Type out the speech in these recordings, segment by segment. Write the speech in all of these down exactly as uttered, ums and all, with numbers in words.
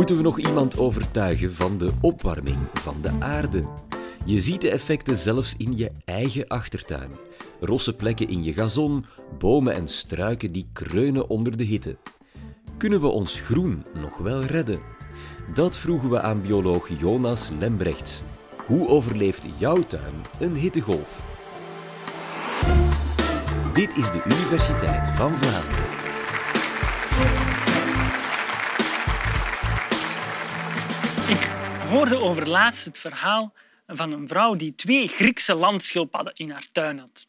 Moeten we nog iemand overtuigen van de opwarming van de aarde? Je ziet de effecten zelfs in je eigen achtertuin. Rosse plekken in je gazon, bomen en struiken die kreunen onder de hitte. Kunnen we ons groen nog wel redden? Dat vroegen we aan bioloog Jonas Lembrechts. Hoe overleeft jouw tuin een hittegolf? Dit is de Universiteit van Vlaanderen. Ik hoorde overlaatst het verhaal van een vrouw die twee Griekse landschildpadden in haar tuin had.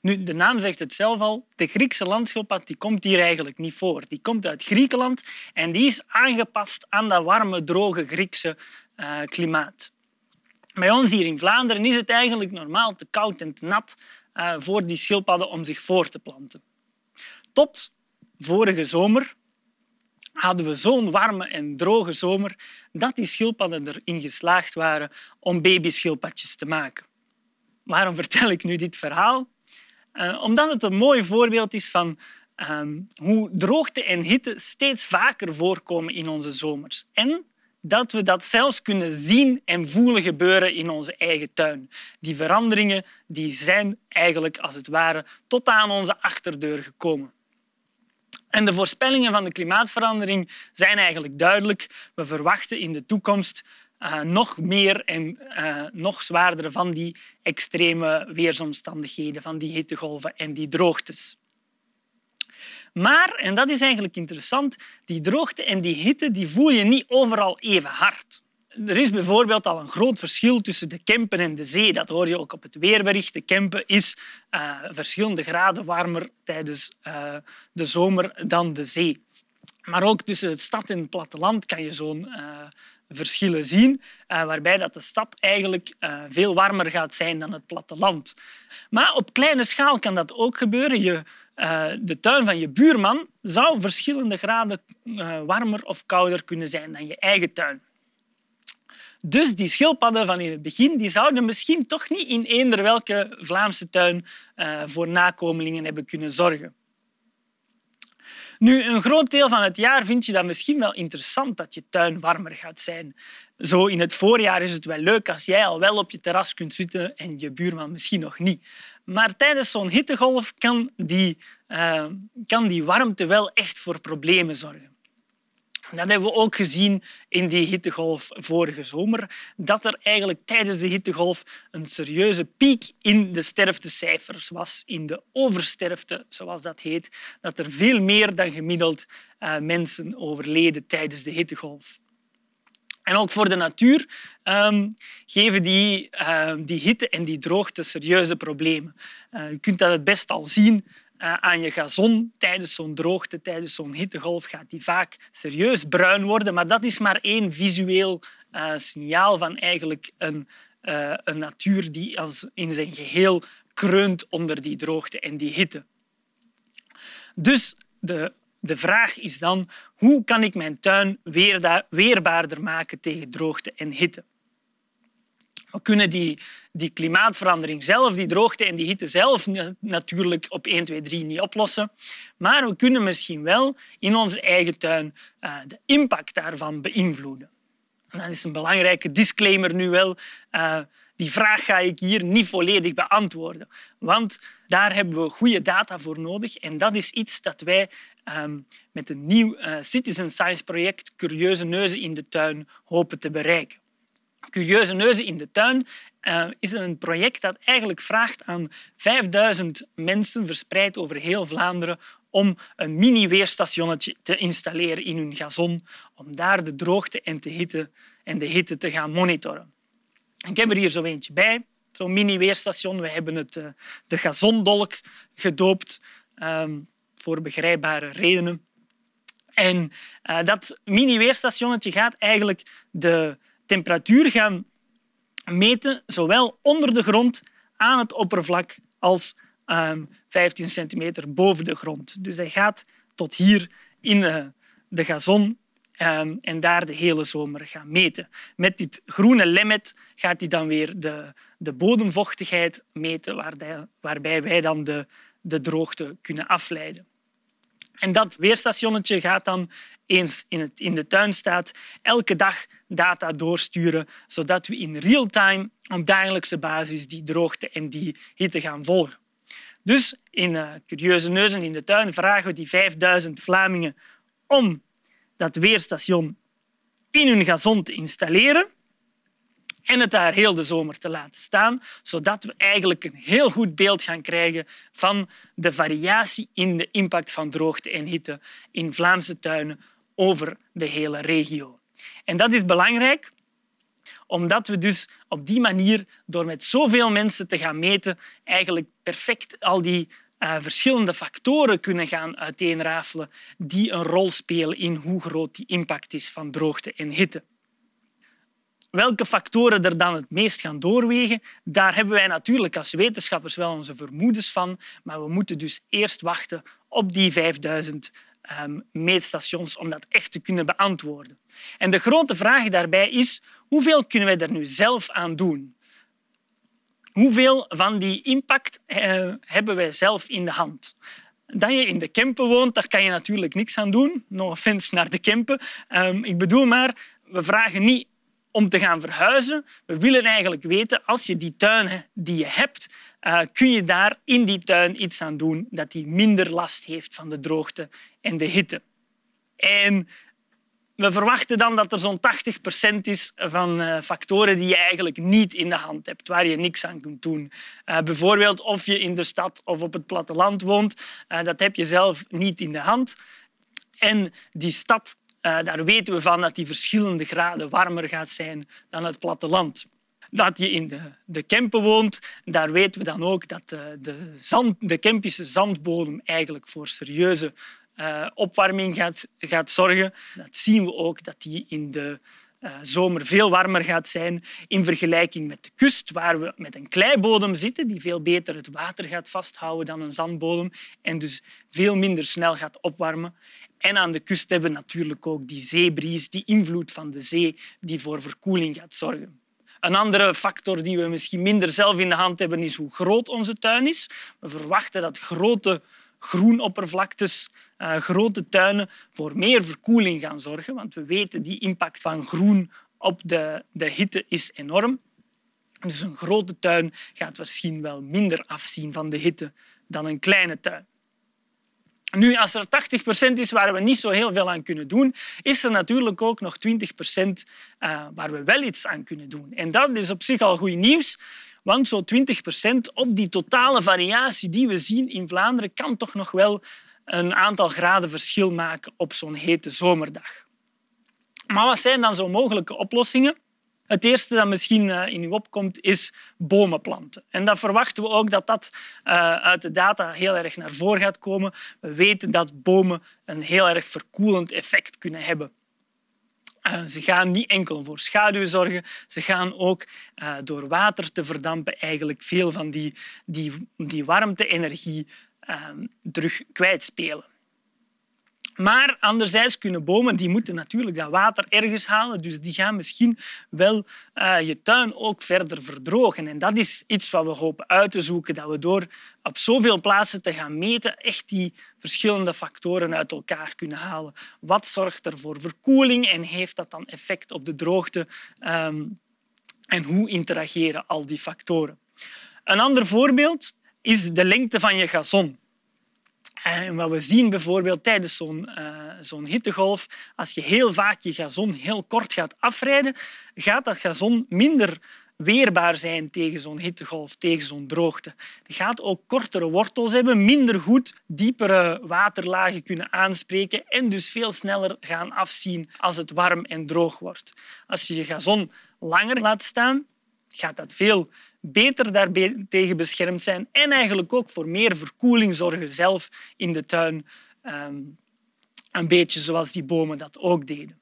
Nu, de naam zegt het zelf al, de Griekse landschildpad die komt hier eigenlijk niet voor. Die komt uit Griekenland en die is aangepast aan dat warme, droge Griekse uh, klimaat. Bij ons hier in Vlaanderen is het eigenlijk normaal te koud en te nat uh, voor die schildpadden om zich voor te planten. Tot vorige zomer hadden we zo'n warme en droge zomer dat die schildpadden erin geslaagd waren om babyschildpadjes te maken. Waarom vertel ik nu dit verhaal? Uh, omdat het een mooi voorbeeld is van uh, hoe droogte en hitte steeds vaker voorkomen in onze zomers. En dat we dat zelfs kunnen zien en voelen gebeuren in onze eigen tuin. Die veranderingen die zijn eigenlijk, als het ware, tot aan onze achterdeur gekomen. En de voorspellingen van de klimaatverandering zijn eigenlijk duidelijk. We verwachten in de toekomst uh, nog meer en uh, nog zwaardere van die extreme weersomstandigheden, van die hittegolven en die droogtes. Maar, en dat is eigenlijk interessant, die droogte en die hitte die voel je niet overal even hard. Er is bijvoorbeeld al een groot verschil tussen de Kempen en de zee. Dat hoor je ook op het weerbericht. De Kempen is uh, verschillende graden warmer tijdens uh, de zomer dan de zee. Maar ook tussen de stad en het platteland kan je zo'n uh, verschillen zien, uh, waarbij dat de stad eigenlijk uh, veel warmer gaat zijn dan het platteland. Maar op kleine schaal kan dat ook gebeuren. Je, uh, de tuin van je buurman zou verschillende graden uh, warmer of kouder kunnen zijn dan je eigen tuin. Dus die schildpadden van in het begin die zouden misschien toch niet in eender welke Vlaamse tuin uh, voor nakomelingen hebben kunnen zorgen. Nu, een groot deel van het jaar vind je dat misschien wel interessant dat je tuin warmer gaat zijn. Zo in het voorjaar is het wel leuk als jij al wel op je terras kunt zitten en je buurman misschien nog niet. Maar tijdens zo'n hittegolf kan die, uh, kan die warmte wel echt voor problemen zorgen. Dat hebben we ook gezien in die hittegolf vorige zomer, dat er eigenlijk tijdens de hittegolf een serieuze piek in de sterftecijfers was, in de oversterfte, zoals dat heet, dat er veel meer dan gemiddeld uh, mensen overleden tijdens de hittegolf. En ook voor de natuur um, geven die, uh, die hitte en die droogte serieuze problemen. Uh, je kunt dat het best al zien. Uh, aan je gazon tijdens zo'n droogte, tijdens zo'n hittegolf, gaat die vaak serieus bruin worden. Maar dat is maar één visueel uh, signaal van eigenlijk een, uh, een natuur die als in zijn geheel kreunt onder die droogte en die hitte. Dus de, de vraag is dan, hoe kan ik mijn tuin weerda- weerbaarder maken tegen droogte en hitte? We kunnen die, die klimaatverandering zelf, die droogte en die hitte zelf natuurlijk op één, twee, drie niet oplossen. Maar we kunnen misschien wel in onze eigen tuin uh, de impact daarvan beïnvloeden. En dat is een belangrijke disclaimer nu wel. Uh, die vraag ga ik hier niet volledig beantwoorden. Want daar hebben we goede data voor nodig. En dat is iets dat wij uh, met een nieuw uh, citizen science project Curieuze Neuzen in de Tuin hopen te bereiken. Curieuze Neuzen in de Tuin uh, is een project dat eigenlijk vraagt aan vijfduizend mensen verspreid over heel Vlaanderen om een mini-weerstationnetje te installeren in hun gazon, om daar de droogte en de hitte, en de hitte te gaan monitoren. Ik heb er hier zo eentje bij, zo'n mini-weerstation. We hebben het uh, de Gazondolk gedoopt, uh, voor begrijpbare redenen. En uh, dat mini-weerstationnetje gaat eigenlijk de temperatuur gaan meten, zowel onder de grond, aan het oppervlak, als uh, vijftien centimeter boven de grond. Dus hij gaat tot hier in uh, de gazon uh, en daar de hele zomer gaan meten. Met dit groene lemmet gaat hij dan weer de, de bodemvochtigheid meten, waar de, waarbij wij dan de, de droogte kunnen afleiden. En dat weerstationnetje gaat dan, eens in, het, in de tuin staat, elke dag data doorsturen, zodat we in real-time op dagelijkse basis die droogte en die hitte gaan volgen. Dus in uh, Curieuze Neuzen in de Tuin vragen we die vijfduizend Vlamingen om dat weerstation in hun gazon te installeren en het daar heel de zomer te laten staan, zodat we eigenlijk een heel goed beeld gaan krijgen van de variatie in de impact van droogte en hitte in Vlaamse tuinen over de hele regio. En dat is belangrijk, omdat we dus op die manier, door met zoveel mensen te gaan meten, eigenlijk perfect al die uh, verschillende factoren kunnen gaan uiteenrafelen die een rol spelen in hoe groot die impact is van droogte en hitte. Welke factoren er dan het meest gaan doorwegen, daar hebben wij natuurlijk als wetenschappers wel onze vermoedens van, maar we moeten dus eerst wachten op die vijfduizend um, meetstations om dat echt te kunnen beantwoorden. En de grote vraag daarbij is: hoeveel kunnen wij er nu zelf aan doen? Hoeveel van die impact eh, hebben wij zelf in de hand? Dat je in de Kempen woont, daar kan je natuurlijk niks aan doen. No offense naar de Kempen. Um, ik bedoel maar, we vragen niet om te gaan verhuizen. We willen eigenlijk weten, als je die tuin die je hebt, uh, kun je daar in die tuin iets aan doen dat die minder last heeft van de droogte en de hitte. En we verwachten dan dat er zo'n tachtig procent is van uh, factoren die je eigenlijk niet in de hand hebt, waar je niks aan kunt doen. Uh, bijvoorbeeld of je in de stad of op het platteland woont, uh, dat heb je zelf niet in de hand. En die stad, uh, daar weten we van dat die verschillende graden warmer gaat zijn dan het platteland. Dat je in de, de Kempen woont, daar weten we dan ook dat de, de, zand, de Kempische zandbodem eigenlijk voor serieuze Uh, opwarming gaat, gaat zorgen. Dat zien we ook, dat die in de uh, zomer veel warmer gaat zijn in vergelijking met de kust, waar we met een kleibodem zitten die veel beter het water gaat vasthouden dan een zandbodem en dus veel minder snel gaat opwarmen. En aan de kust hebben we natuurlijk ook die zeebries, die invloed van de zee die voor verkoeling gaat zorgen. Een andere factor die we misschien minder zelf in de hand hebben is hoe groot onze tuin is. We verwachten dat grote groenoppervlaktes, uh, grote tuinen, voor meer verkoeling gaan zorgen. Want we weten, die impact van groen op de, de hitte is enorm. Dus een grote tuin gaat misschien wel minder afzien van de hitte dan een kleine tuin. Nu, als er tachtig procent is waar we niet zo heel veel aan kunnen doen, is er natuurlijk ook nog twintig procent uh, waar we wel iets aan kunnen doen. En dat is op zich al goed nieuws. Want zo'n twintig procent op die totale variatie die we zien in Vlaanderen kan toch nog wel een aantal graden verschil maken op zo'n hete zomerdag. Maar wat zijn dan zo'n mogelijke oplossingen? Het eerste dat misschien in u opkomt is bomen planten. En dat verwachten we ook dat dat uit de data heel erg naar voren gaat komen. We weten dat bomen een heel erg verkoelend effect kunnen hebben. Uh, ze gaan niet enkel voor schaduw zorgen, ze gaan ook uh, door water te verdampen eigenlijk veel van die, die, die warmte-energie uh, terug kwijtspelen. Maar anderzijds kunnen bomen, die moeten natuurlijk dat water ergens halen, dus die gaan misschien wel uh, je tuin ook verder verdrogen. En dat is iets wat we hopen uit te zoeken, dat we door op zoveel plaatsen te gaan meten, echt die verschillende factoren uit elkaar kunnen halen. Wat zorgt er voor verkoeling en heeft dat dan effect op de droogte? Um, en hoe interageren al die factoren? Een ander voorbeeld is de lengte van je gazon. En wat we zien bijvoorbeeld tijdens zo'n uh, zo'n hittegolf, als je heel vaak je gazon heel kort gaat afrijden, gaat dat gazon minder weerbaar zijn tegen zo'n hittegolf, tegen zo'n droogte. Het gaat ook kortere wortels hebben, minder goed diepere waterlagen kunnen aanspreken en dus veel sneller gaan afzien als het warm en droog wordt. Als je je gazon langer laat staan, gaat dat veel beter daartegen beschermd zijn en eigenlijk ook voor meer verkoeling zorgen zelf in de tuin. Um, een beetje zoals die bomen dat ook deden.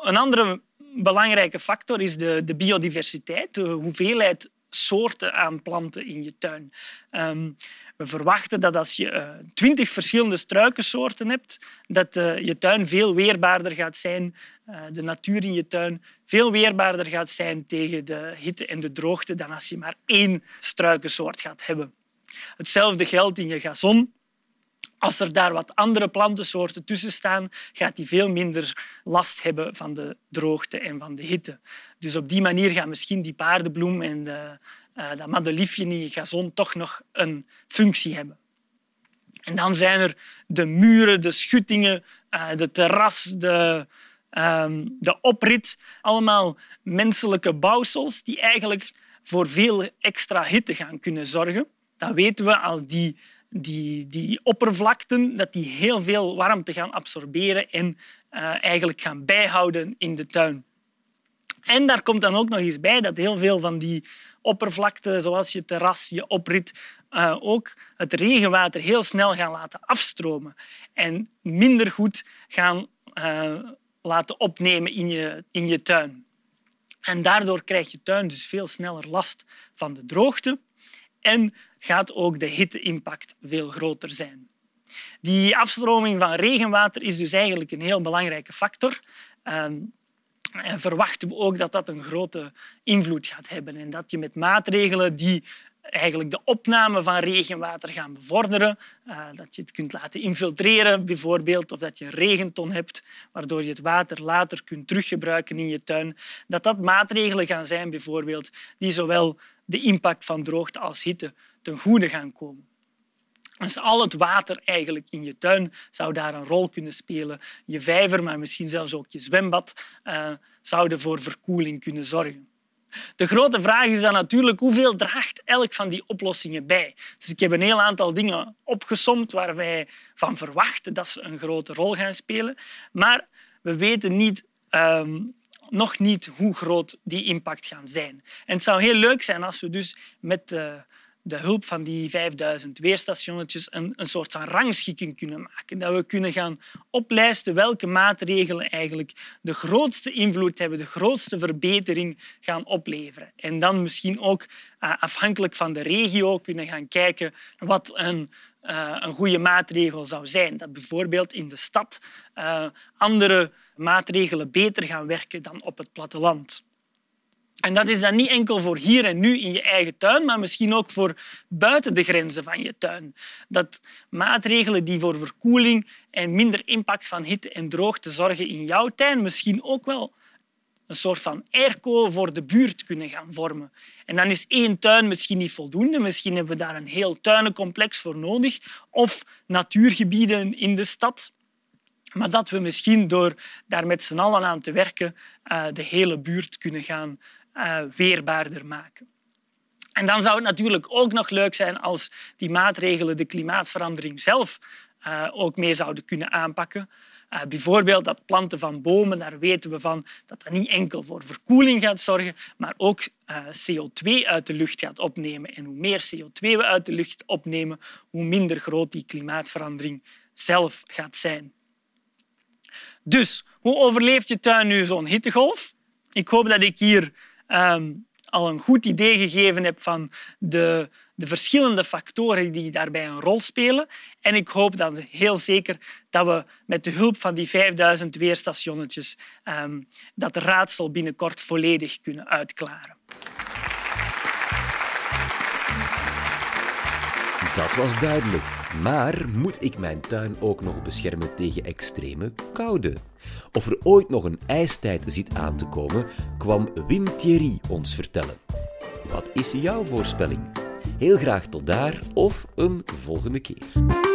Een andere belangrijke factor is de, de biodiversiteit, de hoeveelheid soorten aan planten in je tuin. Um, we verwachten dat als je uh, twintig verschillende struikensoorten hebt, dat uh, je tuin veel weerbaarder gaat zijn, uh, de natuur in je tuin veel weerbaarder gaat zijn tegen de hitte en de droogte dan als je maar één struikensoort gaat hebben. Hetzelfde geldt in je gazon. Als er daar wat andere plantensoorten tussen staan, gaat die veel minder last hebben van de droogte en van de hitte. Dus op die manier gaan misschien die paardenbloem en de, uh, dat madeliefje in je gazon toch nog een functie hebben. En dan zijn er de muren, de schuttingen, uh, de terras, de, uh, de oprit. Allemaal menselijke bouwsels die eigenlijk voor veel extra hitte gaan kunnen zorgen. Dat weten we als die... Die, die oppervlakten, dat die heel veel warmte gaan absorberen en uh, eigenlijk gaan bijhouden in de tuin. En daar komt dan ook nog eens bij dat heel veel van die oppervlakten, zoals je terras, je oprit, uh, ook het regenwater heel snel gaan laten afstromen en minder goed gaan uh, laten opnemen in je, in je tuin. En daardoor krijgt je tuin dus veel sneller last van de droogte. En gaat ook de hitte-impact veel groter zijn. Die afstroming van regenwater is dus eigenlijk een heel belangrijke factor. En verwachten we ook dat dat een grote invloed gaat hebben. En dat je met maatregelen die eigenlijk de opname van regenwater gaan bevorderen, dat je het kunt laten infiltreren bijvoorbeeld, of dat je een regenton hebt, waardoor je het water later kunt teruggebruiken in je tuin, dat dat maatregelen gaan zijn bijvoorbeeld die zowel de impact van droogte als hitte ten goede gaan komen. Dus al het water eigenlijk in je tuin zou daar een rol kunnen spelen. Je vijver, maar misschien zelfs ook je zwembad, uh, zouden voor verkoeling kunnen zorgen. De grote vraag is dan natuurlijk hoeveel draagt elk van die oplossingen bij. Dus ik heb een heel aantal dingen opgesomd waar wij van verwachten dat ze een grote rol gaan spelen. Maar we weten niet... Uh, nog niet hoe groot die impact gaan zijn. En het zou heel leuk zijn als we dus met de, de hulp van die vijfduizend weerstationnetjes een, een soort van rangschikking kunnen maken. Dat we kunnen gaan oplijsten welke maatregelen eigenlijk de grootste invloed hebben, de grootste verbetering gaan opleveren. En dan misschien ook afhankelijk van de regio kunnen gaan kijken wat een... Uh, een goede maatregel zou zijn. Dat bijvoorbeeld in de stad uh, andere maatregelen beter gaan werken dan op het platteland. En dat is dan niet enkel voor hier en nu in je eigen tuin, maar misschien ook voor buiten de grenzen van je tuin. Dat maatregelen die voor verkoeling en minder impact van hitte en droogte zorgen in jouw tuin misschien ook wel een soort van airco voor de buurt kunnen gaan vormen. En dan is één tuin misschien niet voldoende. Misschien hebben we daar een heel tuinencomplex voor nodig. Of natuurgebieden in de stad. Maar dat we misschien door daar met z'n allen aan te werken de hele buurt kunnen gaan weerbaarder maken. En dan zou het natuurlijk ook nog leuk zijn als die maatregelen de klimaatverandering zelf ook meer zouden kunnen aanpakken. Uh, bijvoorbeeld dat planten van bomen, daar weten we van dat dat niet enkel voor verkoeling gaat zorgen, maar ook uh, C O twee uit de lucht gaat opnemen. En hoe meer C O twee we uit de lucht opnemen, hoe minder groot die klimaatverandering zelf gaat zijn. Dus, hoe overleeft je tuin nu zo'n hittegolf? Ik hoop dat ik hier uh, al een goed idee gegeven heb van de... de verschillende factoren die daarbij een rol spelen. En ik hoop dan heel zeker dat we met de hulp van die vijfduizend weerstationnetjes um, dat raadsel binnenkort volledig kunnen uitklaren. Dat was duidelijk. Maar moet ik mijn tuin ook nog beschermen tegen extreme koude? Of er ooit nog een ijstijd zit aan te komen, kwam Wim Thierry ons vertellen. Wat is jouw voorspelling? Heel graag tot daar of een volgende keer.